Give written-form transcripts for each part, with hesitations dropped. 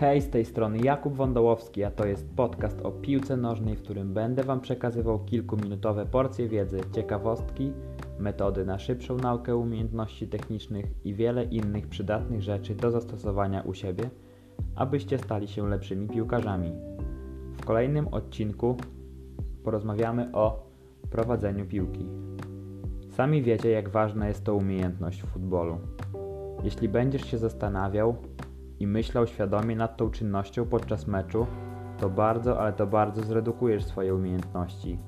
Hej, z tej strony Jakub Wądołowski, a to jest podcast o piłce nożnej, w którym będę Wam przekazywał kilkuminutowe porcje wiedzy, ciekawostki, metody na szybszą naukę umiejętności technicznych i wiele innych przydatnych rzeczy do zastosowania u siebie, abyście stali się lepszymi piłkarzami. W kolejnym odcinku porozmawiamy o prowadzeniu piłki. Sami wiecie, jak ważna jest to umiejętność w futbolu. Jeśli będziesz się zastanawiał i myślał świadomie nad tą czynnością podczas meczu, to bardzo, ale to bardzo zredukujesz swoje umiejętności.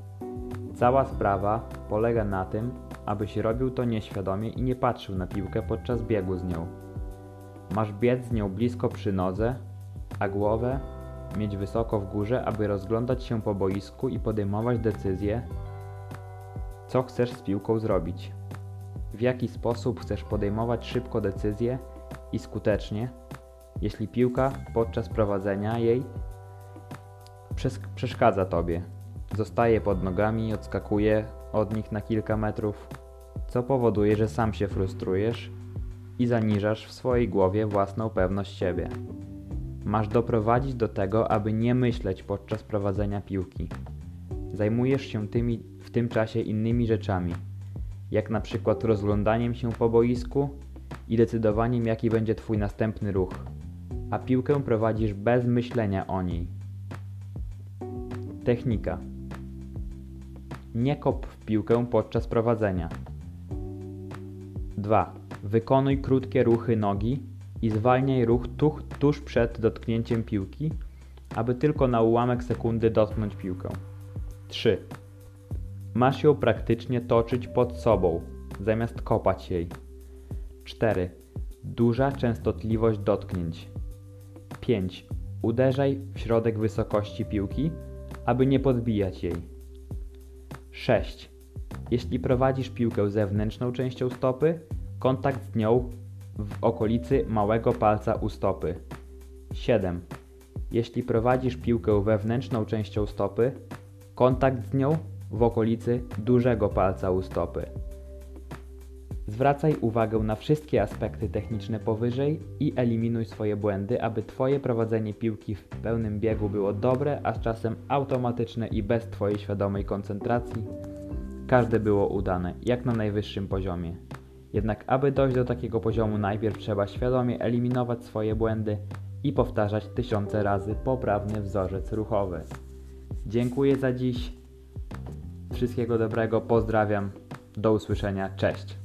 Cała sprawa polega na tym, abyś robił to nieświadomie i nie patrzył na piłkę podczas biegu z nią. Masz biec z nią blisko przy nodze, a głowę mieć wysoko w górze, aby rozglądać się po boisku i podejmować decyzję, co chcesz z piłką zrobić, w jaki sposób chcesz podejmować szybko decyzje i skutecznie, jeśli piłka podczas prowadzenia jej przeszkadza Tobie, zostaje pod nogami, odskakuje od nich na kilka metrów, co powoduje, że sam się frustrujesz i zaniżasz w swojej głowie własną pewność siebie. Masz doprowadzić do tego, aby nie myśleć podczas prowadzenia piłki. Zajmujesz się w tym czasie innymi rzeczami, jak na przykład rozglądaniem się po boisku i decydowaniem, jaki będzie Twój następny ruch, a piłkę prowadzisz bez myślenia o niej. Technika. Nie kop w piłkę podczas prowadzenia. 2. Wykonuj krótkie ruchy nogi i zwalniaj ruch tuż przed dotknięciem piłki, aby tylko na ułamek sekundy dotknąć piłkę. 3. Masz ją praktycznie toczyć pod sobą, zamiast kopać jej. 4. Duża częstotliwość dotknięć. 5. Uderzaj w środek wysokości piłki, aby nie podbijać jej. 6. Jeśli prowadzisz piłkę zewnętrzną częścią stopy, kontakt z nią w okolicy małego palca u stopy. 7. Jeśli prowadzisz piłkę wewnętrzną częścią stopy, kontakt z nią w okolicy dużego palca u stopy. Zwracaj uwagę na wszystkie aspekty techniczne powyżej i eliminuj swoje błędy, aby Twoje prowadzenie piłki w pełnym biegu było dobre, a z czasem automatyczne i bez Twojej świadomej koncentracji. Każde było udane, jak na najwyższym poziomie. Jednak aby dojść do takiego poziomu, najpierw trzeba świadomie eliminować swoje błędy i powtarzać 1000 razy poprawny wzorzec ruchowy. Dziękuję za dziś. Wszystkiego dobrego, pozdrawiam. Do usłyszenia, cześć.